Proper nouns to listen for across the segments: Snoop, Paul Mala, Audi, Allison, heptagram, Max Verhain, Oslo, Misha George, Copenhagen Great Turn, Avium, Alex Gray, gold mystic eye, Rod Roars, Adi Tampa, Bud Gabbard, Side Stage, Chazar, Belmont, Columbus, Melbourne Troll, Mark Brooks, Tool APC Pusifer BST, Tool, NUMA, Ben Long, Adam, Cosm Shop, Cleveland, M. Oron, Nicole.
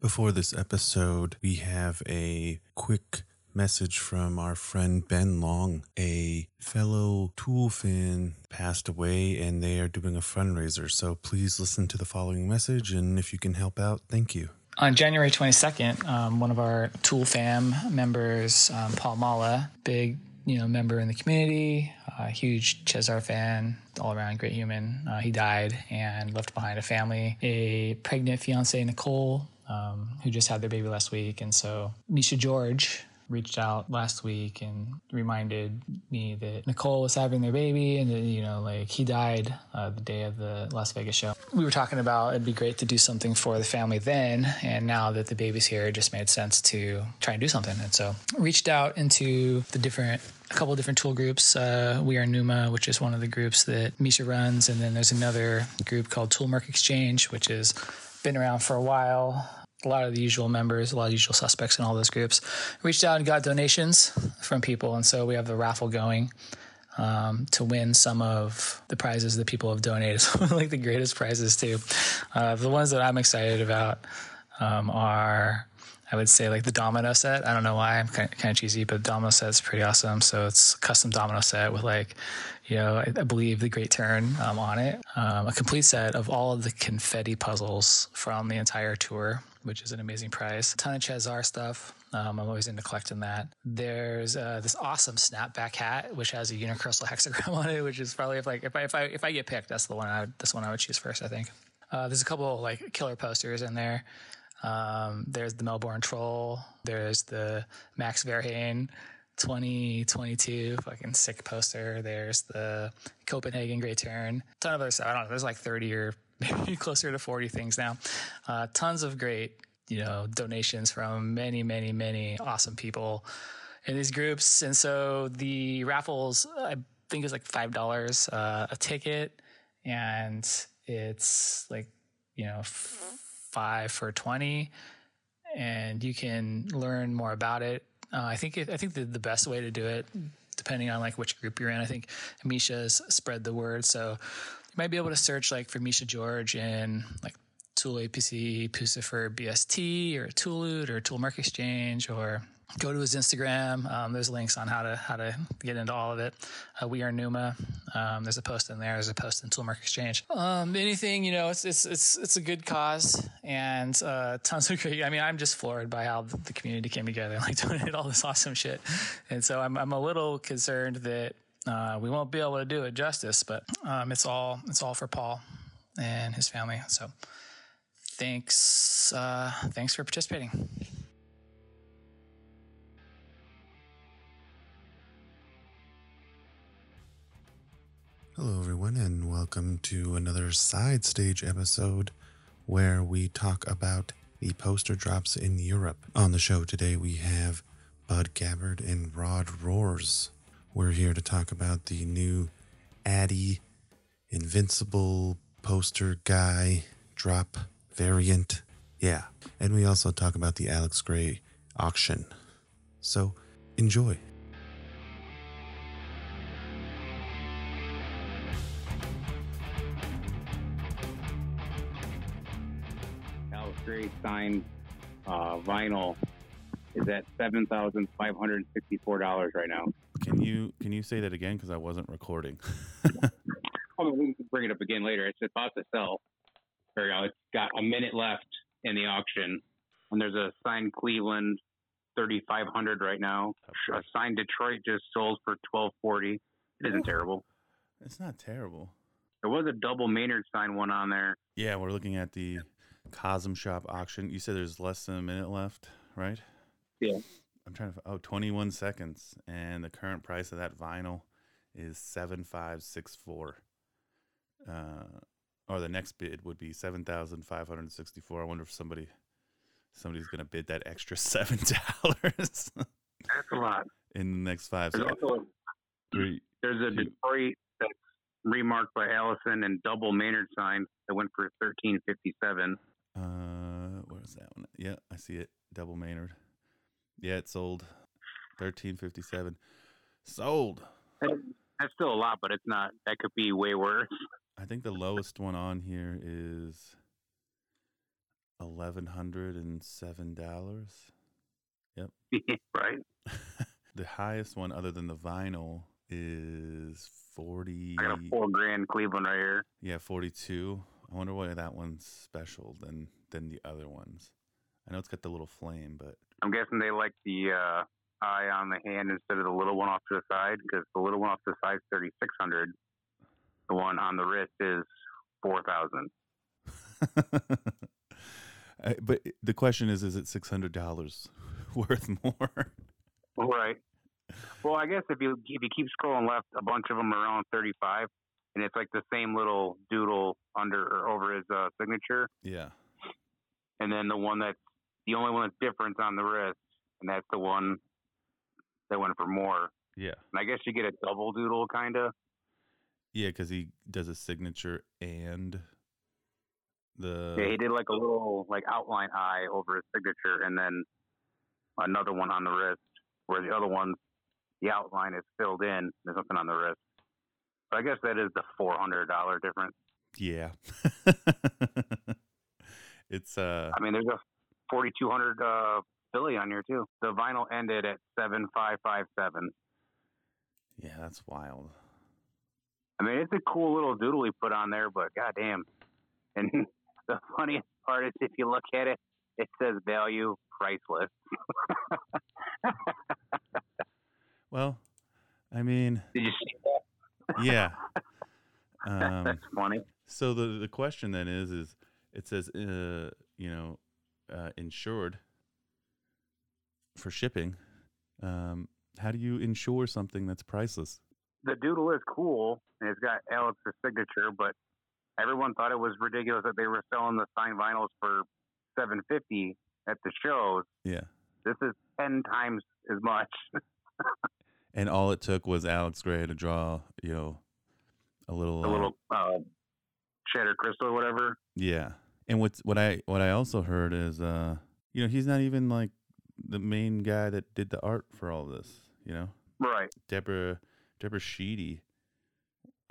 Before this episode, we have a quick message from our friend Ben Long. A fellow Tool fan passed away and they are doing a fundraiser. So please listen to the following message, and if you can help out, thank you. On January 22nd, one of our Tool fam members, Paul Mala, big member in the community, huge Chazar fan, all-around great human. He died and left behind a family, a pregnant fiancée, Nicole, who just had their baby last week. And so Misha George reached out last week and reminded me that Nicole was having their baby, and that, he died the day of the Las Vegas show. We were talking about it'd be great to do something for the family then, and now that the baby's here, it just made sense to try and do something. And so reached out into a couple of different Tool groups. We are NUMA, which is one of the groups that Misha runs, and then there's another group called Toolmerc Exchange, which has been around for a while. A lot of the usual members, a lot of usual suspects in all those groups, reached out and got donations from people. And so we have the raffle going to win some of the prizes that people have donated. Some of the greatest prizes too. The ones that I'm excited about are, I would say, the domino set. I don't know why, I'm kind of cheesy, but the domino set's pretty awesome. So it's a custom domino set with I believe the Great Turn on it. A complete set of all of the confetti puzzles from the entire tour, which is an amazing prize. A ton of Chazar stuff. I'm always into collecting that. There's this awesome snapback hat, which has a universal hexagram on it, which is probably if I get picked, that's the one. That's one I would choose first, I think. There's a couple of killer posters in there. There's the Melbourne Troll. There's the Max Verhain 2022 fucking sick poster. There's the Copenhagen Great Turn. A ton of other stuff. I don't know. There's 30 or maybe closer to 40 things now. Tons of great, donations from many, many, many awesome people in these groups. And so the raffles, I think it's $5 a ticket, and it's 5 for $20, and you can learn more about it. I think the best way to do it, depending on which group you're in, I think Misha's spread the word. So you might be able to search for Misha George in Tool APC Pusifer BST or Toolloot or Toolmerc Exchange, or go to his Instagram. There's links on how to get into all of it. We are NUMA. There's a post in there. There's a post in Toolmerc Exchange. Anything, it's a good cause, and tons of great. I mean, I'm just floored by how the community came together and donated all this awesome shit. And so I'm a little concerned that we won't be able to do it justice, but it's all for Paul and his family. So thanks for participating. Hello, everyone, and welcome to another Side Stage episode where we talk about the poster drops in Europe. On the show today, we have Bud Gabbard and Rod Roars. We're here to talk about the new Audi Invincible poster guy drop variant. Yeah. And we also talk about the Alex Gray auction. So enjoy. Signed vinyl is at $7,564 right now. Can you say that again? Because I wasn't recording. I'll bring it up again later. It's about to sell. It's got a minute left in the auction, and there's a signed Cleveland $3,500 right now. A signed Detroit just sold for $1,240. It isn't terrible. It's not terrible. There was a double Maynard signed one on there. Yeah, we're looking at the Cosm Shop auction. You said there's less than a minute left, right? Yeah. I'm trying to 21 seconds, and the current price of that vinyl is $7,564. Or the next bid would be $7,564. I wonder if somebody's gonna bid that extra $7. That's a lot. In the next 5 seconds. There's a Detroit that's remarked by Allison and double Maynard sign that went for $1,357. Where's that one? Yeah, I see it. Double Maynard. Yeah, it sold $1,357. Sold. That's still a lot, but it's not. That could be way worse. I think the lowest one on here is $1,107. Yep. Right. The highest one, other than the vinyl, is 40. I got a $4,000 Cleveland right here. Yeah, 42. I wonder why that one's special than the other ones. I know it's got the little flame, but I'm guessing they like the eye on the hand instead of the little one off to the side, because the little one off to the side is 3,600. The one on the wrist is 4,000. But the question is it $600 worth more? Right. Well, I guess if you keep scrolling left, a bunch of them are around 35, and it's like the same little doodle under or over his signature. Yeah. And then the one that's the only one that's different on the wrist, and that's the one that went for more. Yeah. And I guess you get a double doodle kind of. Yeah, because he does a signature and the... Yeah, he did like a little like outline eye over his signature, and then another one on the wrist, where the other one, the outline is filled in. There's something on the wrist. So I guess that is the $400 difference. Yeah. It's I mean, there's a 4,200 Philly on here too. The vinyl ended at 7,557. Yeah, that's wild. I mean, it's a cool little doodle he put on there, but goddamn. And the funniest part is, if you look at it, it says value priceless. Well, I mean, did you see that? Yeah. That's funny. So the question then is it says, insured for shipping. How do you insure something that's priceless? The doodle is cool, and it's got Alex's signature, but everyone thought it was ridiculous that they were selling the signed vinyls for $750 at the shows. Yeah. This is 10 times as much. And all it took was Alex Gray to draw, a little shatter crystal or whatever. Yeah. And what I also heard is he's not even like the main guy that did the art for all this, Right. Deborah Sheedy,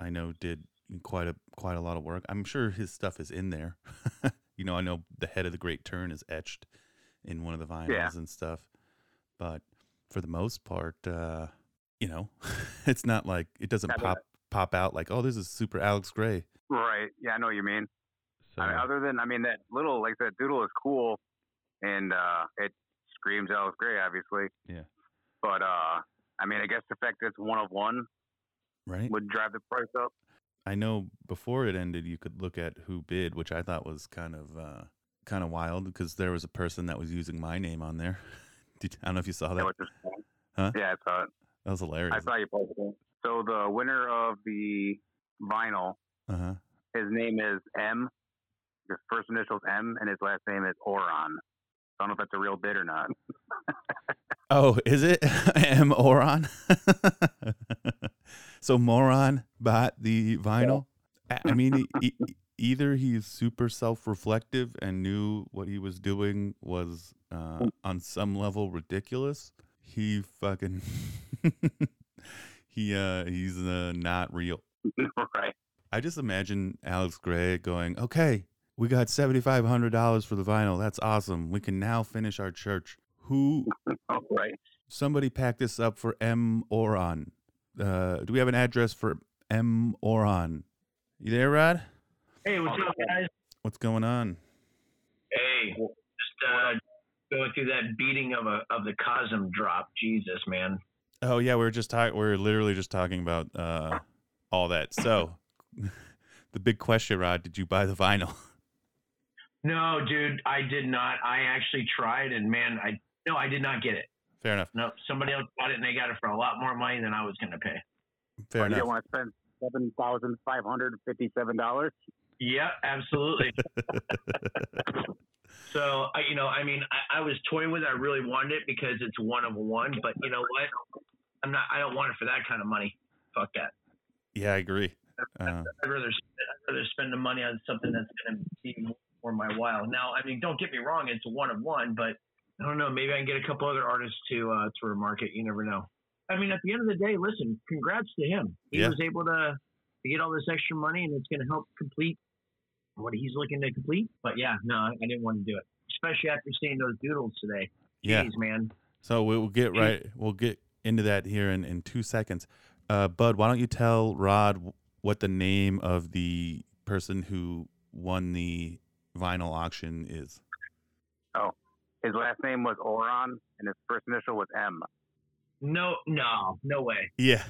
I know, did quite a lot of work. I'm sure his stuff is in there. I know the head of the Great Turn is etched in one of the vinyls and stuff. But for the most part, it's not like it doesn't pop out like, oh, this is super Alex Gray. Right. Yeah, I know what you mean. So, other than that little, like, that doodle is cool, and it screams Alex Gray, obviously. Yeah. But I guess the fact that it's one of one, right, would drive the price up. I know before it ended, you could look at who bid, which I thought was kind of wild, because there was a person that was using my name on there. I don't know if you saw that. Huh? Yeah, I saw it. That was hilarious. I saw you posted it. So the winner of the vinyl, his name is M. His first initial is M, and his last name is Oron. I don't know if that's a real bid or not. Oh, is it M. Oron? So Moron bought the vinyl. Yeah. I mean, either he's super self-reflective and knew what he was doing was on some level ridiculous. He fucking he's not real. Right. I just imagine Alex Gray going, "Okay, we got $7,500 for the vinyl. That's awesome. We can now finish our church." Who? Right. Somebody pack this up for M. Oron. Do we have an address for M. Oron? You there, Rod? Hey, what's up, guys? What's going on? Hey, just going through that beating of the Cosm drop. Jesus, man. Oh yeah, we're literally just talking about all that. So, the big question, Rod, did you buy the vinyl? No, dude, I did not. I actually tried, and man, I did not get it. Fair enough. No, somebody else bought it, and they got it for a lot more money than I was going to pay. Fair enough. You want to spend $7,557? Yeah, absolutely. So, I was toying with it. I really wanted it because it's one of one, but you know what? I don't want it for that kind of money. Fuck that. Yeah, I agree. I'd rather spend the money on something that's going to be more my while. Now, I mean, don't get me wrong, it's one of one, but I don't know. Maybe I can get a couple other artists to remarket. You never know. I mean, at the end of the day, listen, congrats to him. He was able to get all this extra money, and it's going to help complete what he's looking to complete. But yeah, no, I didn't want to do it, especially after seeing those doodles today. Yeah, jeez, man. So we'll get right. We'll get into that here in 2 seconds. Bud, why don't you tell Rod what the name of the person who won the vinyl auction is? Oh, his last name was Oron, and his first initial was M. No way. Yeah.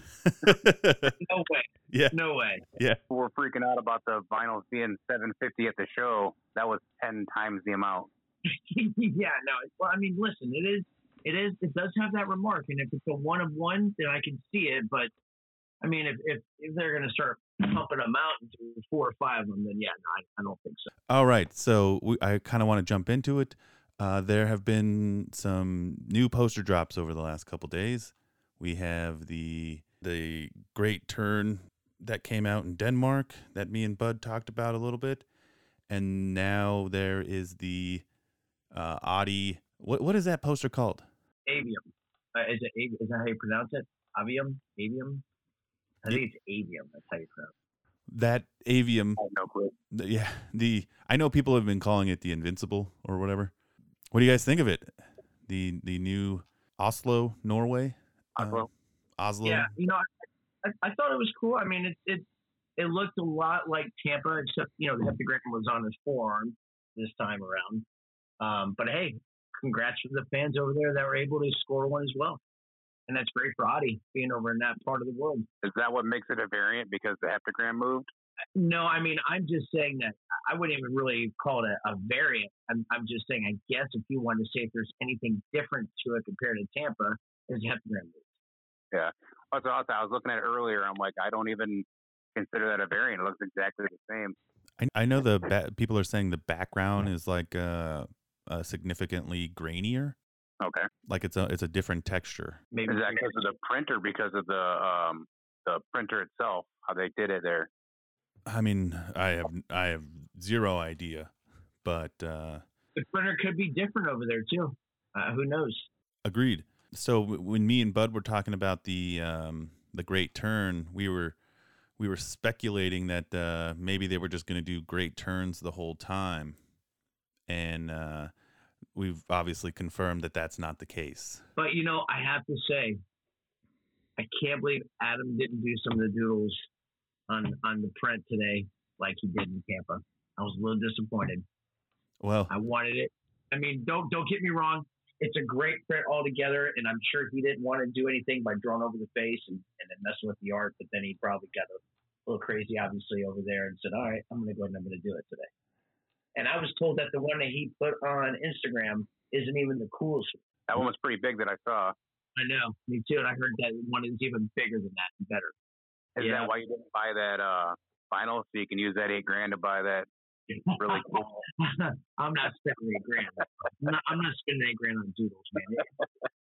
No way. Yeah. We're freaking out about the vinyls being $750 at the show. That was 10 times the amount. Yeah, no. Well, I mean, listen, it does have that remark, and if it's a one of one, then I can see it. But I mean, if they're going to start pumping them out and do 4 or 5 of them, then yeah, no, I don't think so. All right. So I kind of want to jump into it. There have been some new poster drops over the last couple days. We have the Great Turn that came out in Denmark that me and Bud talked about a little bit, and now there is the Audi. What is that poster called? Avium. Is that how you pronounce it? Avium. I think it's Avium. That's how you pronounce it. That Avium. I have no clue. Yeah. I know people have been calling it the Invincible or whatever. What do you guys think of it? The new Oslo, Norway? Oslo. Yeah, you know, I thought it was cool. I mean, it looked a lot like Tampa, except, you know, the heptagram was on his forearm this time around. But, hey, congrats to the fans over there that were able to score one as well. And that's great for Audi being over in that part of the world. Is that what makes it a variant because the heptagram moved? No, I mean, I'm just saying that I wouldn't even really call it a variant. I'm just saying, I guess if you want to say if there's anything different to it compared to Tampa, it's heptagram. Yeah. Also, I was looking at it earlier. I'm like, I don't even consider that a variant. It looks exactly the same. I know the people are saying the background is like significantly grainier. Okay. Like it's a different texture. Maybe. Is that because of the printer, because of the printer itself, how they did it there? I mean, I have zero idea, but the printer could be different over there too. Who knows? Agreed. So when me and Bud were talking about the Great Turn, we were speculating that maybe they were just going to do Great Turns the whole time, and we've obviously confirmed that that's not the case. But you know, I have to say, I can't believe Adam didn't do some of the doodles on the print today like he did in Tampa. I was a little disappointed. Well, I wanted it. I mean, don't get me wrong. It's a great print altogether, and I'm sure he didn't want to do anything by drawing over the face and then messing with the art, but then he probably got a little crazy, obviously, over there and said, all right, I'm going to go ahead and I'm going to do it today. And I was told that the one that he put on Instagram isn't even the coolest one. That one was pretty big that I saw. I know, me too, and I heard that one is even bigger than that and better. Is that why you didn't buy that vinyl? So you can use that $8,000 to buy that really cool. I'm not spending $8,000. I'm not spending $8,000 on doodles, man.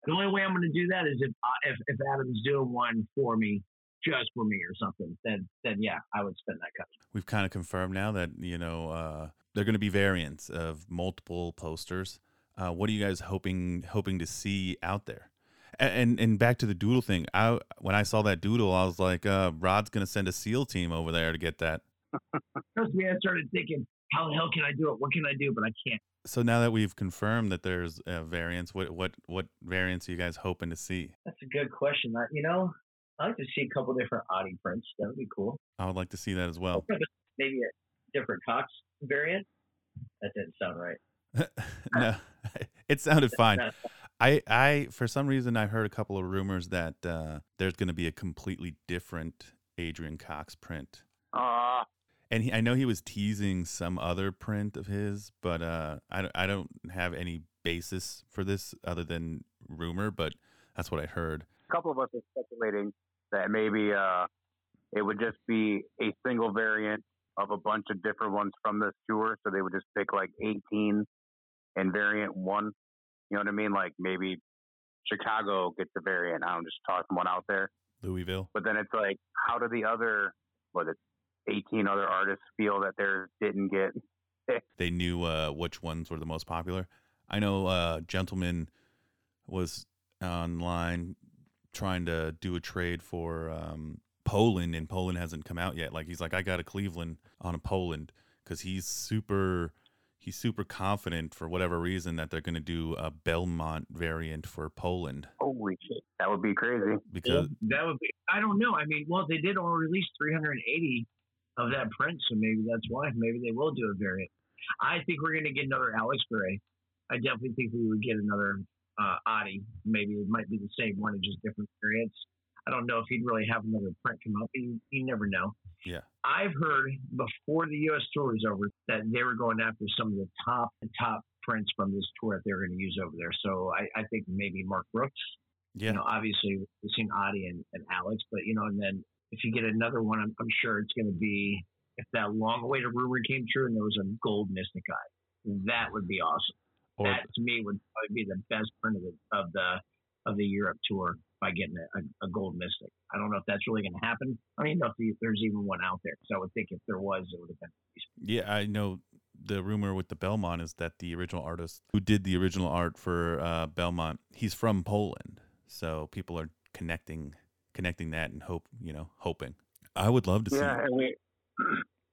The only way I'm going to do that is if Adam's doing one for me, just for me or something. Then yeah, I would spend that kind. We've kind of confirmed now that you know they're going to be variants of multiple posters. What are you guys hoping to see out there? And back to the doodle thing. When I saw that doodle, I was like, Rod's going to send a SEAL team over there to get that. Trust me, I started thinking, how the hell can I do it? What can I do? But I can't. So now that we've confirmed that there's variants, what variants are you guys hoping to see? That's a good question. I'd like to see a couple different Audi prints. That would be cool. I would like to see that as well. Maybe a different Cox variant? That didn't sound right. No, it sounded fine. I for some reason I heard a couple of rumors that there's going to be a completely different Adrian Cox print. And I know he was teasing some other print of his, but I don't have any basis for this other than rumor, but that's what I heard. A couple of us are speculating that maybe it would just be a single variant of a bunch of different ones from this tour, so they would just pick like 18 and variant 1. You know what I mean? Like maybe Chicago gets a variant. I'm just tossing one out there. Louisville. But then it's like, how do the other, 18 other artists feel that theirs didn't get picked? They knew which ones were the most popular. I know Gentleman was online trying to do a trade for Poland, and Poland hasn't come out yet. Like he's like, I got a Cleveland on a Poland because he's super confident for whatever reason that they're going to do a Belmont variant for Poland. Holy shit, that would be crazy. Because that would be, I don't know. I mean, well, they did only release 380 of that print, so maybe that's why. Maybe they will do a variant. I think we're going to get another Alex Gray. I definitely think we would get another Audi. Maybe it might be the same one, just different variants. I don't know if he'd really have another print come up. You never know. Yeah. I've heard before the U.S. tour was over that they were going after some of the top prints from this tour that they were going to use over there. So I think maybe Mark Brooks. Yeah. You know, obviously, we've seen Audi and Alex, but, you know, and then if you get another one, I'm sure it's going to be, if that long-awaited rumor came true and there was a gold mystic eye, that would be awesome. Or, that, to me, would probably be the best print of the Europe tour, by getting a gold mystic. I don't know if that's really going to happen. I don't even know if there's even one out there, because I would think if there was, it would have been. Yeah, I know the rumor with the Belmont is that the original artist who did the original art for Belmont, he's from Poland, so people are connecting that and hoping. I would love to see. Yeah, and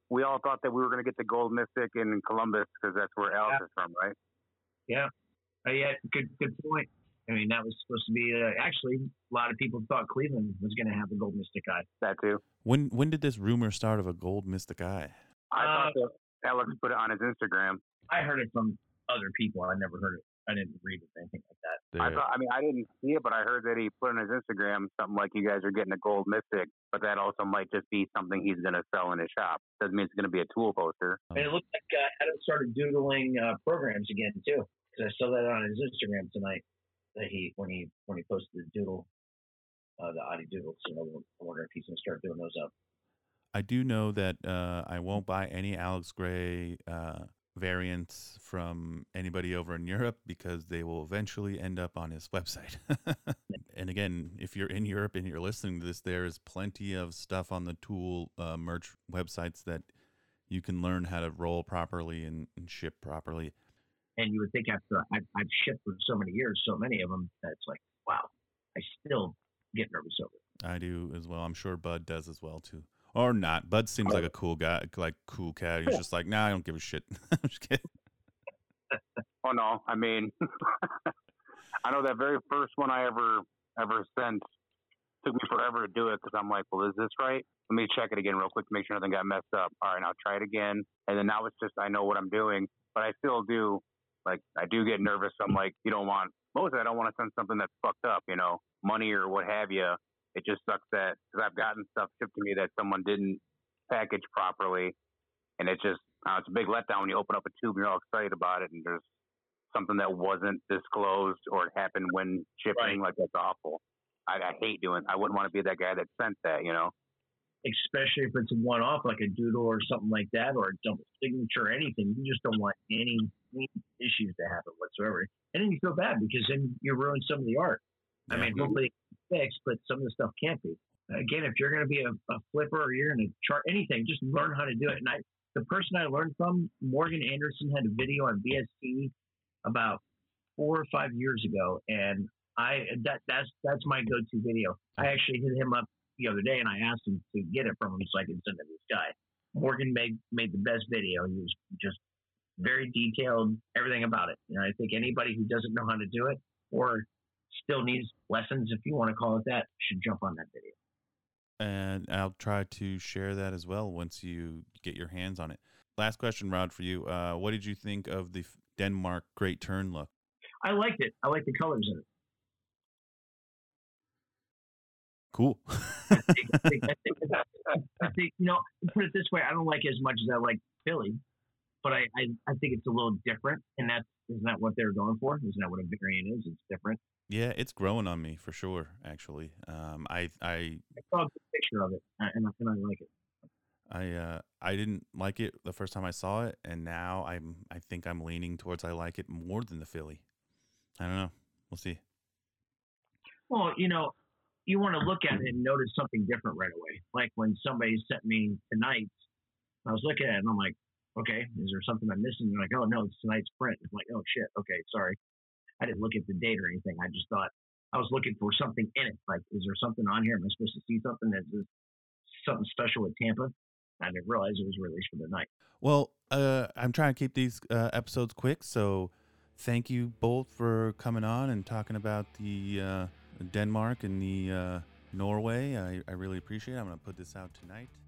we all thought that we were going to get the gold mystic in Columbus because that's where Alex is from, right? Yeah. Yeah. Good point. I mean, that was supposed to be actually a lot of people thought Cleveland was going to have a gold mystic eye. That too. When did this rumor start of a gold mystic eye? I thought that Alex put it on his Instagram. I heard it from other people. I never heard it. I didn't read it or anything like that. I didn't see it, but I heard that he put on his Instagram something like, "You guys are getting a gold mystic," but that also might just be something he's going to sell in his shop. Doesn't mean it's going to be a Tool poster. And it looks like Adam started doodling programs again too, because I saw that on his Instagram tonight. That when he posted the doodle, the Audi doodles, so I wonder if he's gonna start doing those up. I do know that I won't buy any Alex Gray variants from anybody over in Europe because they will eventually end up on his website. And again, if you're in Europe and you're listening to this, there is plenty of stuff on the Tool merch websites that you can learn how to roll properly and ship properly. And you would think after I've shipped for so many years, so many of them, that it's like, wow, I still get nervous over it. I do as well. I'm sure Bud does as well, too. Or not. Bud seems like a cool guy, like cool cat. He's just like, nah, I don't give a shit. I'm just kidding. Oh, no. I mean, I know that very first one I ever sent took me forever to do it because I'm like, well, is this right? Let me check it again real quick to make sure nothing got messed up. All right, now try it again. And then now it's just I know what I'm doing, but I still do. Like, I do get nervous. I'm like, I don't want to send something that's fucked up, you know, money or what have you. It just sucks that, because I've gotten stuff shipped to me that someone didn't package properly. And it's just, it's a big letdown when you open up a tube and you're all excited about it. And there's something that wasn't disclosed or it happened when shipping. Right. Like, that's awful. I hate doing, I wouldn't want to be that guy that sent that, you know. Especially if it's a one-off, like a doodle or something like that, or a double signature or anything. You just don't want any issues to happen whatsoever. And then you feel bad because then you ruin some of the art. Yeah. I mean, hopefully it's fixed, but some of the stuff can't be. Again, if you're going to be a flipper or you're going to chart anything, just learn how to do it. And the person I learned from, Morgan Anderson, had a video on BST about 4 or 5 years ago. And that's my go-to video. I actually hit him up the other day and I asked him to get it from him so I could send it to this guy. Morgan made the best video. He was just very detailed, everything about it. And I think anybody who doesn't know how to do it or still needs lessons, if you want to call it that, should jump on that video. And I'll try to share that as well once you get your hands on it. Last question, Rod, for you. What did you think of the Denmark Great Turn look? I liked it. I like the colors in it. Cool. I think, you know, put it this way, I don't like it as much as I like Philly, but I think it's a little different, and isn't that what they're going for? Isn't that what a variant is? It's different. Yeah, it's growing on me for sure, actually. I saw a picture of it, and I like it. I didn't like it the first time I saw it, and now I think I'm leaning towards I like it more than the Philly. I don't know. We'll see. Well, you know, you want to look at it and notice something different right away. Like when somebody sent me tonight, I was looking at it and I'm like, okay, is there something I'm missing? They're like, oh no, it's tonight's print. I'm like, oh shit. Okay. Sorry. I didn't look at the date or anything. I just thought I was looking for something in it. Like, is there something on here? Am I supposed to see something? Is this something special with Tampa? I didn't realize it was released for the night. Well, I'm trying to keep these episodes quick, so thank you both for coming on and talking about the Denmark and the Norway. I really appreciate it. I'm going to put this out tonight.